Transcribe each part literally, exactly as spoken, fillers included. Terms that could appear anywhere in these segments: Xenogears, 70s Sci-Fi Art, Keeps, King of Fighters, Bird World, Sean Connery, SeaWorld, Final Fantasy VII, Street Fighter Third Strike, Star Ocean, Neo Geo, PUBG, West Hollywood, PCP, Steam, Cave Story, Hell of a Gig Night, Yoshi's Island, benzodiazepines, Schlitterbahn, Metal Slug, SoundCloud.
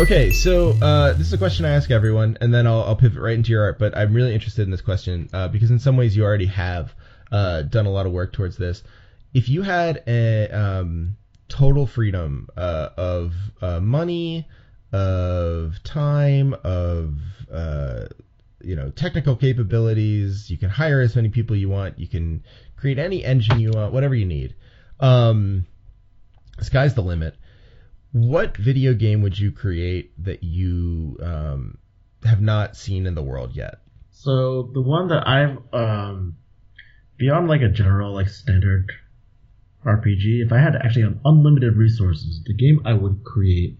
Okay, so uh, this is a question I ask everyone, and then I'll, I'll pivot right into your art, but I'm really interested in this question uh, because in some ways you already have uh, done a lot of work towards this. If you had a, um, total freedom uh, of uh, money, of time, of uh, you know, technical capabilities, you can hire as many people you want, you can create any engine you want, whatever you need. Um, sky's the limit. What video game would you create that you um, have not seen in the world yet? So the one that I've, um, beyond like a general like standard R P G, if I had actually an unlimited resources, the game I would create,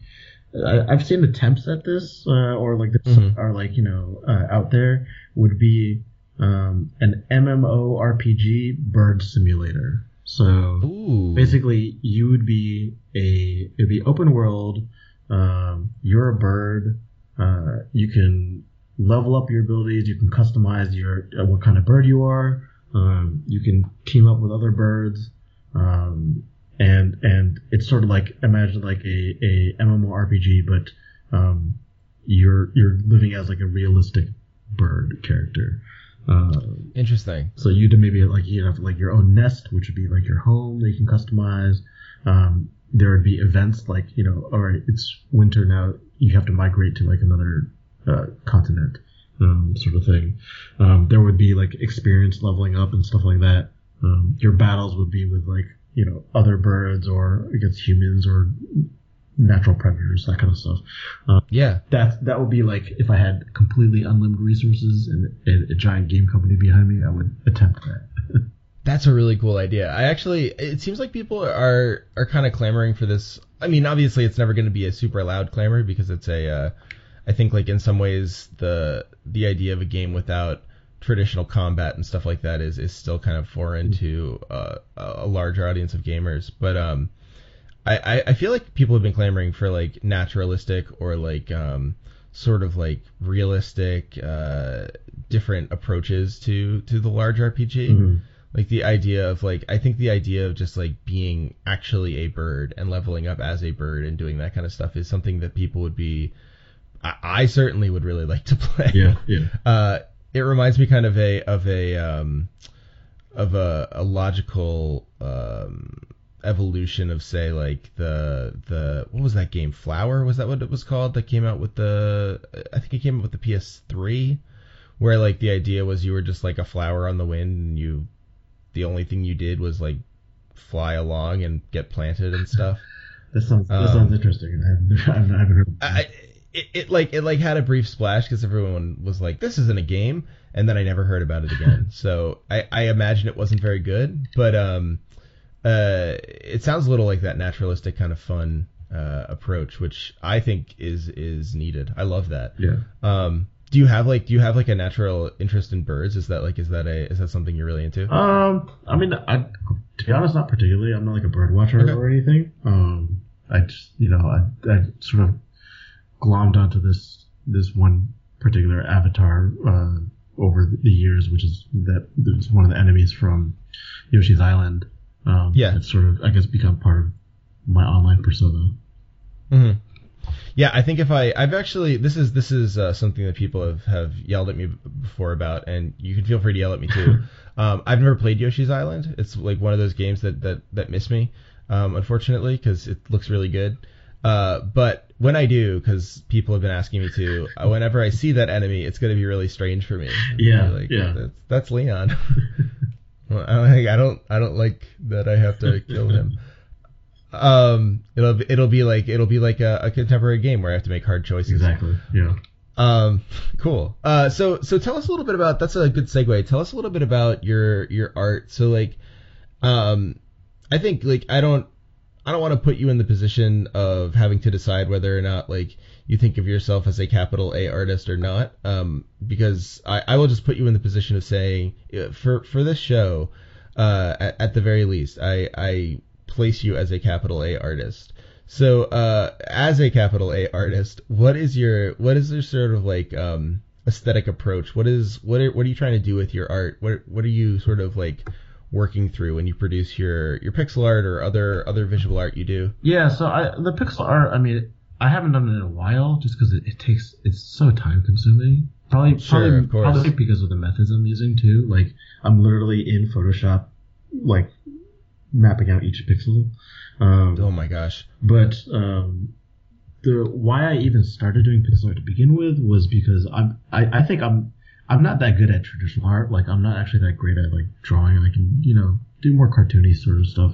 I, I've seen attempts at this uh, or like this mm-hmm. are like, you know, uh, out there, would be um, an MMORPG bird simulator. So Ooh. basically, you would be a it'd be open world. Um, you're a bird. Uh, you can level up your abilities. You can customize your uh, what kind of bird you are. Um, you can team up with other birds. Um, and and it's sort of like, imagine like a, a MMORPG, but um, you're you're living as like a realistic bird character. Uh, Interesting. So you'd maybe like you have like your own nest, which would be like your home that you can customize. Um, there would be events like, you know, all right, it's winter now, you have to migrate to like another uh, continent, um, sort of thing. Um, there would be like experience leveling up and stuff like that. Um, your battles would be with like, you know, other birds or against humans or natural predators, that kind of stuff. Um, yeah, that's that would be like, if I had completely unlimited resources and, and a giant game company behind me, I would attempt that. That's a really cool idea. I actually, it seems like people are are kind of clamoring for this. I mean, obviously, it's never going to be a super loud clamor because it's a. Uh, I think like in some ways the the idea of a game without traditional combat and stuff like that is is still kind of foreign mm-hmm. to uh, a larger audience of gamers, but um. I, I feel like people have been clamoring for like naturalistic or like um, sort of like realistic uh, different approaches to, to the large R P G. Mm-hmm. Like the idea of like, I think the idea of just like being actually a bird and leveling up as a bird and doing that kind of stuff is something that people would be, I, I certainly would really like to play. Yeah, yeah. Uh, it reminds me kind of a, of a, um, of a, a logical, um, evolution of, say, like the the what was that game, Flower, was that what it was called, that came out with the I think it came out with the P S three, where like the idea was you were just like a flower on the wind and you the only thing you did was like fly along and get planted and stuff. That sounds that um, sounds interesting. I haven't, I haven't heard of that. I, it, it like it like had a brief splash because everyone was like, this isn't a game, and then I never heard about it again. So I I imagine it wasn't very good, but um Uh, it sounds a little like that naturalistic kind of fun uh, approach, which I think is is needed. I love that. Yeah. Um, do you have like do you have like a natural interest in birds? Is that like is that a is that something you're really into? Um, I mean, I, to be honest, not particularly. I'm not like a bird watcher okay. or anything. Um, I just you know I, I sort of glommed onto this this one particular avatar uh, over the years, which is that it's one of the enemies from Yoshi's Island. Um, yeah, it's sort of I guess become part of my online persona. Mm-hmm. Yeah, I think if I I've actually this is this is uh, something that people have, have yelled at me before about, and you can feel free to yell at me too. um, I've never played Yoshi's Island. It's like one of those games that that that miss me, um, unfortunately, because it looks really good. Uh, but when I do, because people have been asking me to, whenever I see that enemy, it's going to be really strange for me. Yeah, like, yeah, that's, that's Leon. I don't. I don't like that I have to kill him. Um, it'll it'll be like it'll be like a, a contemporary game where I have to make hard choices. Exactly. Yeah. Um. Cool. Uh. So so tell us a little bit about. That's a good segue. Tell us a little bit about your your art. So like, um, I think like I don't I don't want to put you in the position of having to decide whether or not like you think of yourself as a capital A artist or not, um, because I, I will just put you in the position of saying, for for this show, uh, at, at the very least, I, I place you as a capital A artist. So uh, as a capital A artist, what is your what is your sort of like um, aesthetic approach? What is what are, what are you trying to do with your art? What what are you sort of like working through when you produce your, your pixel art or other other visual art you do? Yeah, so I, the pixel art, I mean. I haven't done it in a while, just because it, it takes it's so time consuming. Probably, sure, probably, probably because of the methods I'm using too. Like, I'm literally in Photoshop, like mapping out each pixel. Um, oh my gosh! But um, the why I even started doing pixel art to begin with was because I'm I, I think I'm I'm not that good at traditional art. Like, I'm not actually that great at like drawing. I can you know do more cartoony sort of stuff.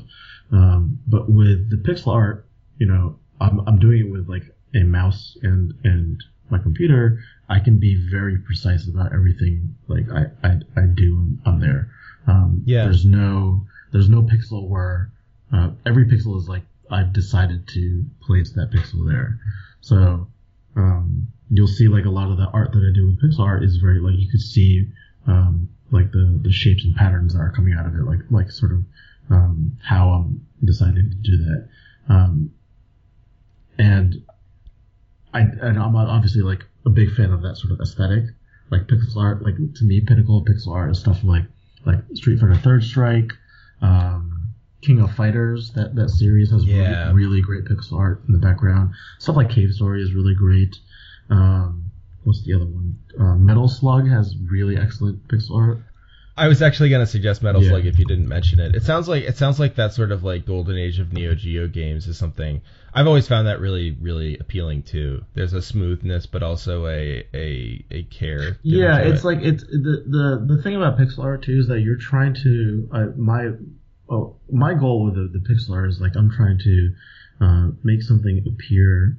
Um, but with the pixel art, you know. I'm, I'm doing it with like a mouse and, and my computer. I can be very precise about everything. Like I, I, I do on, on there. Um, yeah. There's no, there's no pixel where, uh, every pixel is like, I've decided to place that pixel there. So, um, you'll see like a lot of the art that I do with pixel art is very like, you could see, um, like the, the shapes and patterns that are coming out of it. Like, like sort of, um, how I'm deciding to do that. Um, And I and I'm obviously like a big fan of that sort of aesthetic, like pixel art. Like to me, pinnacle pixel art is stuff like like Street Fighter Third Strike, um, King of Fighters. That that series has yeah. really, really great pixel art in the background. Stuff like Cave Story is really great. Um, what's the other one? Uh, Metal Slug has really excellent pixel art. I was actually going to suggest Metal Slug yeah. if you didn't mention it. It sounds like it sounds like that sort of like golden age of Neo Geo games is something I've always found that really, really appealing too. There's a smoothness, but also a a, a care. Yeah, it's it. like it's the, the the thing about pixel art too is that you're trying to uh, my oh, my goal with the, the pixel art is like I'm trying to uh, make something appear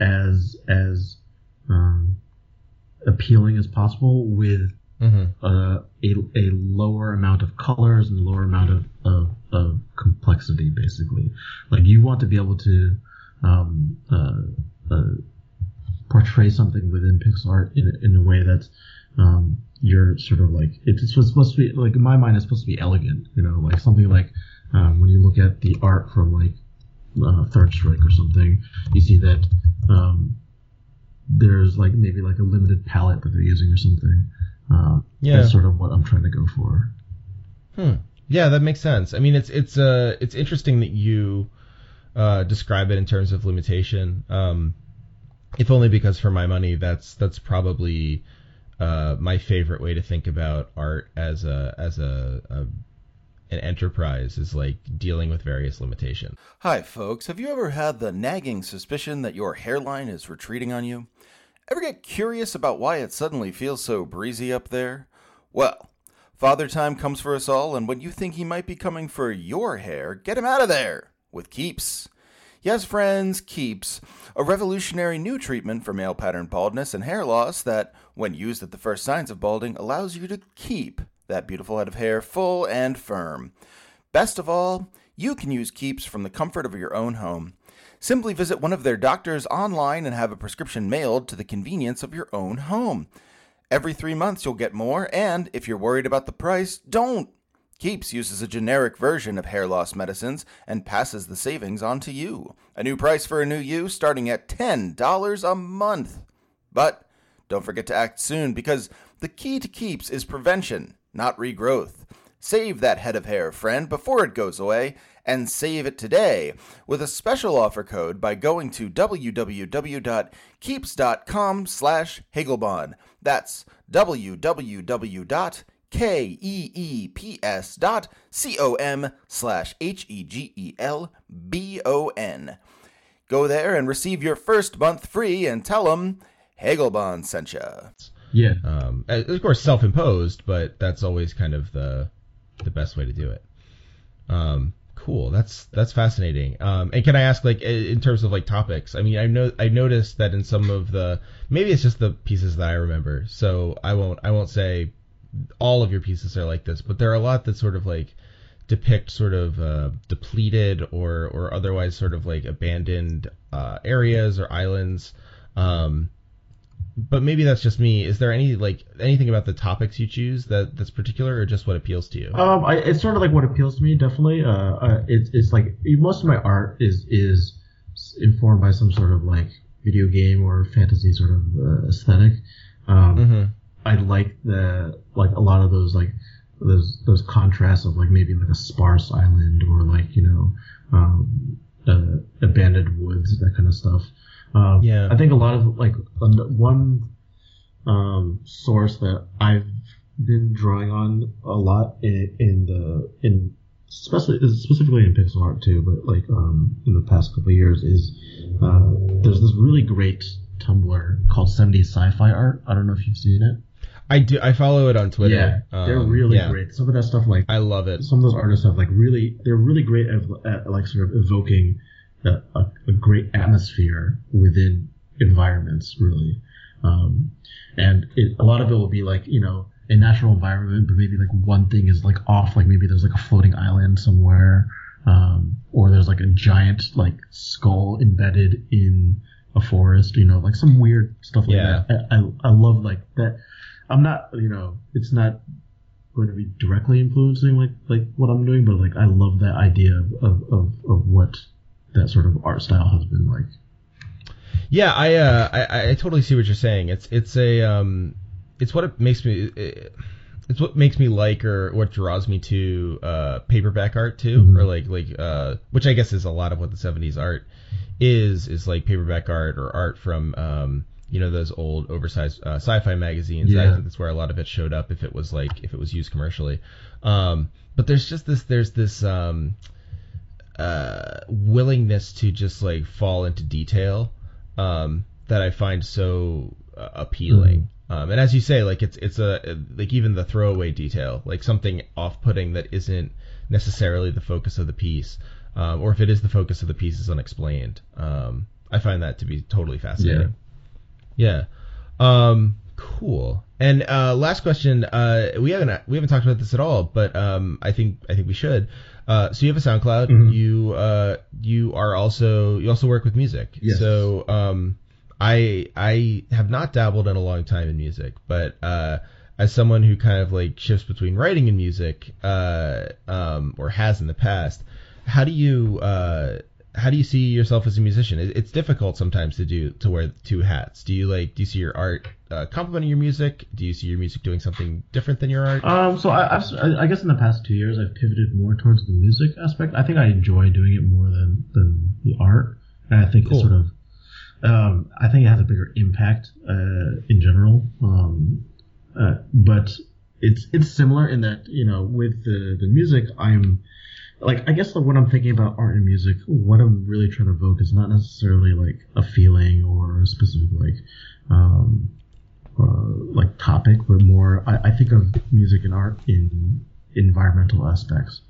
as as um, appealing as possible with. Mm-hmm. Uh, a a lower amount of colors and lower amount of, of, of complexity, basically. Like you want to be able to um, uh, uh, portray something within pixel art in in a way that's um, you're sort of like it's supposed to be like in my mind it's supposed to be elegant, you know, like something like um, when you look at the art from like uh, Third Strike or something, you see that um, there's like maybe like a limited palette that they're using or something. Uh, yeah. That's sort of what I'm trying to go for. Hmm. Yeah, that makes sense. I mean, it's it's uh it's interesting that you uh, describe it in terms of limitation. Um, if only because for my money, that's that's probably uh, my favorite way to think about art as a as a, a an enterprise is like dealing with various limitations. Hi, folks. Have you ever had the nagging suspicion that your hairline is retreating on you? Ever get curious about why it suddenly feels so breezy up there? Well, Father Time comes for us all, and when you think he might be coming for your hair, get him out of there with Keeps. Yes, friends, Keeps, a revolutionary new treatment for male pattern baldness and hair loss that, when used at the first signs of balding, allows you to keep that beautiful head of hair full and firm. Best of all, you can use Keeps from the comfort of your own home. Simply visit one of their doctors online and have a prescription mailed to the convenience of your own home. Every three months you'll get more, and if you're worried about the price, don't! Keeps uses a generic version of hair loss medicines and passes the savings on to you. A new price for a new you starting at ten dollars a month. But don't forget to act soon because the key to Keeps is prevention, not regrowth. Save that head of hair, friend, before it goes away, and save it today with a special offer code by going to www.keeps.com slash Hagelbond. That's www.keeps.com slash H-E-G-E-L-B-O-N. Go there and receive your first month free and tell them Hagelbond sent ya. Yeah. Um, of course, self-imposed, but that's always kind of the the best way to do it. Um. Cool. That's that's fascinating. Um, and can I ask, like, in terms of like topics? I mean, I know I noticed that in some of the maybe it's just the pieces that I remember. So I won't I won't say all of your pieces are like this, but there are a lot that sort of like depict sort of uh, depleted or or otherwise sort of like abandoned uh, areas or islands. Um, but maybe that's just me. Is there any like anything about the topics you choose that that's particular, or just what appeals to you? Um, I, it's sort of like what appeals to me, definitely. Uh, uh it's it's like most of my art is is informed by some sort of like video game or fantasy sort of uh, aesthetic. Um, mm-hmm. I like the like a lot of those like those those contrasts of like maybe like a sparse island or like you know um, uh, abandoned woods, that kind of stuff. Um, yeah. I think a lot of, like, one um, source that I've been drawing on a lot in, in the, in especially, specifically in pixel art too, but like um, in the past couple of years is uh, there's this really great Tumblr called seventies Sci-Fi Art. I don't know if you've seen it. I do. I follow it on Twitter. Yeah, they're um, really yeah. great. Some of that stuff, like I love it. Some of those artists have like really, they're really great at, at like sort of evoking a, a, a great atmosphere within environments, really. Um, and it, a lot of it will be like, you know, a natural environment, but maybe like one thing is like off. Like maybe there's like a floating island somewhere, um, or there's like a giant like skull embedded in a forest. You know, like some weird stuff like yeah. that. I, I I love like that. I'm not, you know, it's not going to be directly influencing like, like what I'm doing, but like I love that idea of, of, of, of what that sort of art style has been like. Yeah, I uh, I, I totally see what you're saying. It's it's a um, it's what it makes me it's what makes me like or what draws me to uh, paperback art too, mm-hmm. or like like uh, which I guess is a lot of what the seventies art is is like paperback art or art from. Um, You know, those old oversized uh, sci-fi magazines. Yeah. I think that's where a lot of it showed up if it was like if it was used commercially. Um, but there's just this there's this um, uh, willingness to just like fall into detail um, that I find so uh, appealing. Mm-hmm. Um, and as you say, like it's it's a like even the throwaway detail, like something off-putting that isn't necessarily the focus of the piece, um, or if it is the focus of the piece is unexplained. Um, I find that to be totally fascinating. Yeah. Yeah, um, cool. And uh, last question, uh, we haven't we haven't talked about this at all, but um, I think I think we should. Uh, so you have a SoundCloud. Mm-hmm. You uh, you are also you also work with music. Yes. So um, I I have not dabbled in a long time in music, but uh, as someone who kind of like shifts between writing and music, uh, um, or has in the past, how do you uh, How do you see yourself as a musician? It's difficult sometimes to do to wear two hats. Do you like? Do you see your art uh, complementing your music? Do you see your music doing something different than your art? Um, so I, I've, I guess in the past two years, I've pivoted more towards the music aspect. I think I enjoy doing it more than, than the art, and I think cool. it's sort of, um, I think it has a bigger impact uh, in general. Um, uh, but it's it's similar in that, you know, with the the music, I'm. Like, I guess like, when I'm thinking about art and music, what I'm really trying to evoke is not necessarily, like, a feeling or a specific, like, um, uh, like topic, but more, I, I think of music and art in environmental aspects.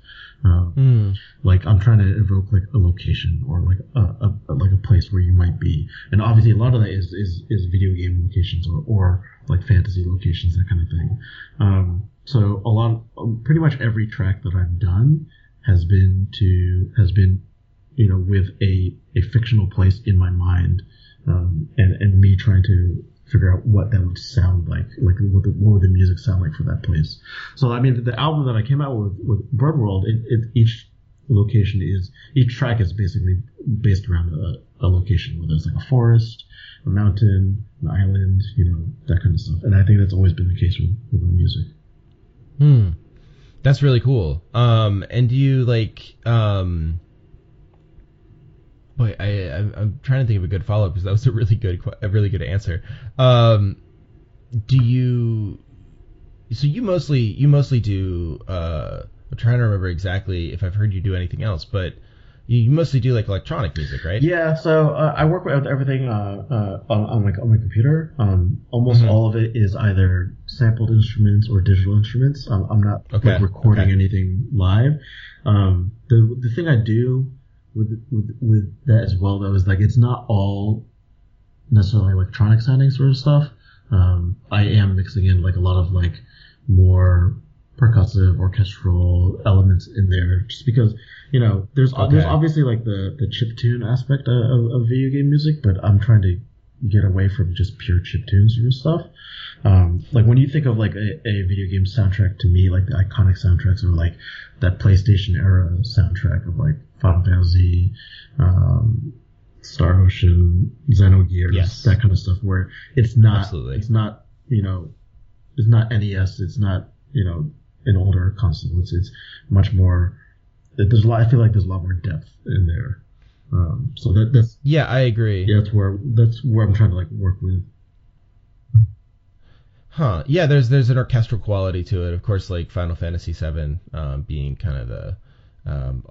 Um, mm. Like, I'm trying to evoke, like, a location or, like, a, a, a like a place where you might be. And obviously a lot of that is, is, is video game locations or, or, like, fantasy locations, that kind of thing. Um, so a lot, of, pretty much every track that I've done has been to has been, you know, with a, a fictional place in my mind, um, and and me trying to figure out what that would sound like, like what, the, what would the music sound like for that place. So I mean, the album that I came out with with Bird World, it, it, each location is each track is basically based around a, a location, whether it's like a forest, a mountain, an island, you know, that kind of stuff. And I think that's always been the case with with my music. Hmm. That's really cool. Um, and do you like? Um, boy, I, I I'm trying to think of a good follow up because that was a really good a really good answer. Um, do you? So you mostly you mostly do. Uh, I'm trying to remember exactly if I've heard you do anything else, but you, you mostly do like electronic music, right? Yeah. So uh, I work with everything uh, uh, on, on my on my computer. Um, almost mm-hmm. all of it is either sampled instruments or digital instruments. I'm, I'm not okay. like, recording okay. anything live. Um, the the thing I do with, with with that as well though is like it's not all necessarily electronic sounding sort of stuff. Um, I am mixing in like a lot of like more percussive orchestral elements in there just because you know there's okay. there's obviously like the the chiptune aspect of, of, of video game music, but I'm trying to get away from just pure chiptunes and stuff. Um, like when you think of like a, a video game soundtrack, to me, like the iconic soundtracks are like that PlayStation era soundtrack of like Final Fantasy, um, Star Ocean, Xenogears, yes. that kind of stuff. Where it's not, Absolutely. it's not, you know, it's not N E S. It's not, you know, an older console. It's it's much more. There's a lot. I feel like there's a lot more depth in there. Um, so that, that's yeah, I agree. Yeah, that's where that's where I'm trying to like work with. Huh? Yeah, there's there's an orchestral quality to it, of course. Like Final Fantasy seven um, being kind of the um,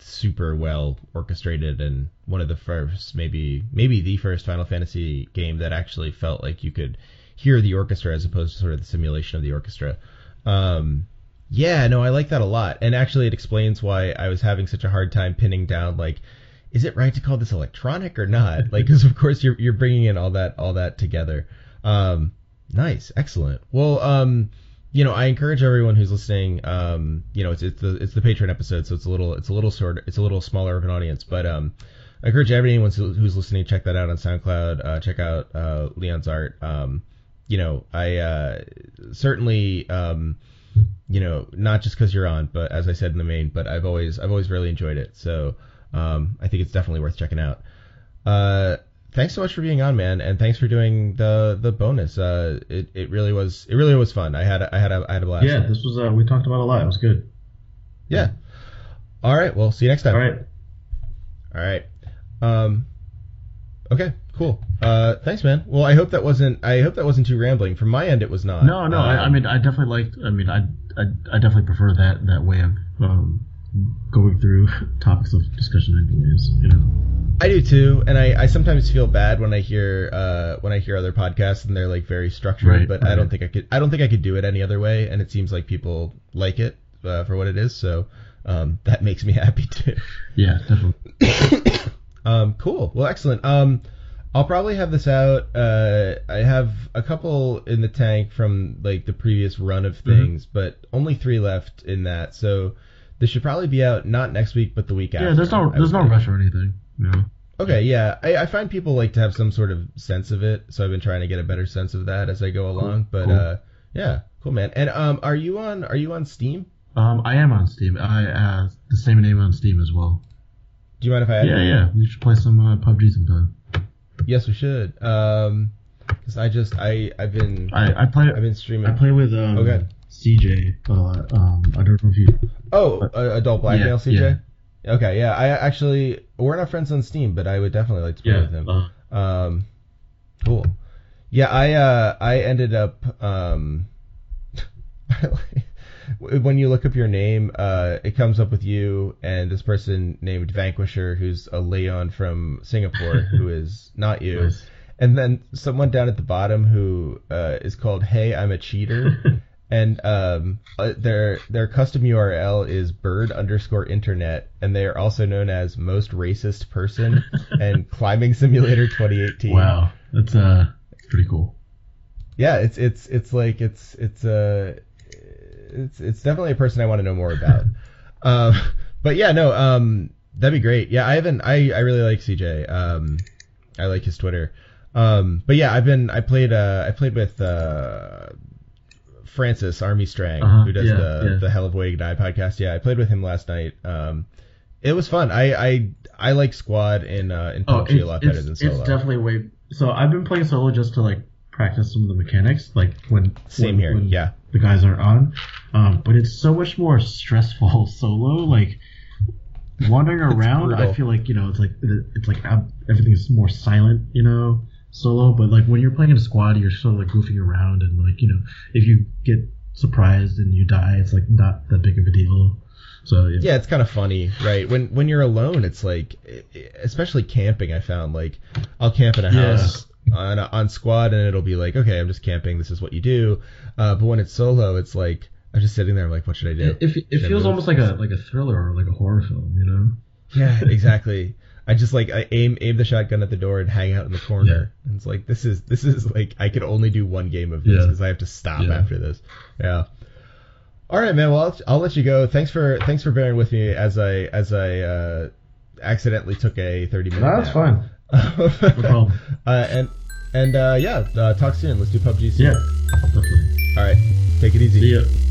super well orchestrated and one of the first, maybe maybe the first Final Fantasy game that actually felt like you could hear the orchestra as opposed to sort of the simulation of the orchestra. Um, yeah, no, I like that a lot, and actually it explains why I was having such a hard time pinning down like, is it right to call this electronic or not? Like, because of course you're you're bringing in all that all that together. Um, Nice, excellent. Well, um, you know, I encourage everyone who's listening. Um, you know, it's it's the it's the Patreon episode, so it's a little it's a little sort it's a little smaller of an audience, but um, I encourage everyone who's listening to check that out on SoundCloud. Uh, check out uh, Leon's art. Um, you know, I uh, certainly um, you know, not just because you're on, but as I said in the main, but I've always I've always really enjoyed it. So um, I think it's definitely worth checking out. Uh. Thanks so much for being on, man, and thanks for doing the the bonus. Uh, it it really was it really was fun. I had a, I had a, I had a blast. Yeah, this was uh, we talked about a lot. It was good. Yeah. All right. Well, see you next time. All right. All right. Um. Okay. Cool. Uh. Thanks, man. Well, I hope that wasn't I hope that wasn't too rambling. From my end, it was not. No, no. Um, I, I mean, I definitely liked. I mean, I I, I definitely prefer that that way of um, going through topics of discussion, anyways. You know. I do too, and I, I sometimes feel bad when I hear uh, when I hear other podcasts and they're like very structured, right, but right. I don't think I could I don't think I could do it any other way, and it seems like people like it uh, for what it is, so um, that makes me happy too. Yeah, definitely. um, cool. Well, excellent. Um, I'll probably have this out. Uh, I have a couple in the tank from like the previous run of things, mm-hmm. but only three left in that, so this should probably be out not next week but the week yeah, after. Yeah, there's no there's no rush or anything. No. Okay, yeah. I, I find people like to have some sort of sense of it, so I've been trying to get a better sense of that as I go along. Cool, but cool. uh yeah, cool, man. And um are you on are you on Steam? Um I am on Steam. I uh the same name on Steam as well. Do you mind if I add Yeah, you? yeah. We should play some uh, P U B G sometime. Yes, we should. Um cuz I just I I've been I I play I've been streaming. I play with um oh, God. C J. Uh, um I don't know if you Oh, but, uh, adult blackmail yeah, C J? Yeah. Okay, yeah, I actually, we're not friends on Steam, but I would definitely like to play yeah, with him. Uh, um, cool. Yeah, I uh, I ended up, um, when you look up your name, uh, it comes up with you and this person named Vanquisher, who's a Leon from Singapore, who is not you. Nice. And then someone down at the bottom who uh, is called, Hey, I'm a Cheater. And um, their their custom U R L is bird underscore internet, and they are also known as most racist person and climbing simulator twenty eighteen. Wow, that's uh, pretty cool. Yeah, it's it's it's like it's it's uh, it's it's definitely a person I want to know more about. um, but yeah, no, um, that'd be great. Yeah, I haven't. I, I really like C J. Um, I like his Twitter. Um, but yeah, I've been. I played. Uh, I played with. Uh, Francis Armstrong, uh-huh, who does yeah, the, yeah. the Hell of a Gig Night podcast. Yeah, I played with him last night. Um, it was fun. I I, I like squad in uh, in P U B G oh, a lot better than solo. It's definitely way. So I've been playing solo just to like practice some of the mechanics, like when same when, here. When yeah, the guys aren't on. Um, but it's so much more stressful solo. Like wandering around, brutal. I feel like you know it's like it's like everything is more silent. You know. Solo, but like when you're playing in a squad, you're sort of like goofing around, and like you know, if you get surprised and you die, it's like not that big of a deal. So yeah, yeah it's kind of funny, right? When when you're alone, it's like, especially camping, I found like I'll camp in a house yeah. on a, on squad, and it'll be like, okay, I'm just camping. This is what you do. Uh, but when it's solo, it's like I'm just sitting there, I'm like, what should I do? It, it, it feels almost like a like a thriller or like a horror film, you know? Yeah, exactly. I just like I aim aim the shotgun at the door and hang out in the corner. Yeah. And it's like this is this is like I could only do one game of this because yeah. I have to stop yeah. after this. Yeah. All right, man. Well, I'll, I'll let you go. Thanks for thanks for bearing with me as I as I uh, accidentally took a thirty minute. No, that's fine. No problem. Uh, and and uh, yeah, uh, talk soon. Let's do P U B G soon. Yeah, definitely. All right. Take it easy. See ya.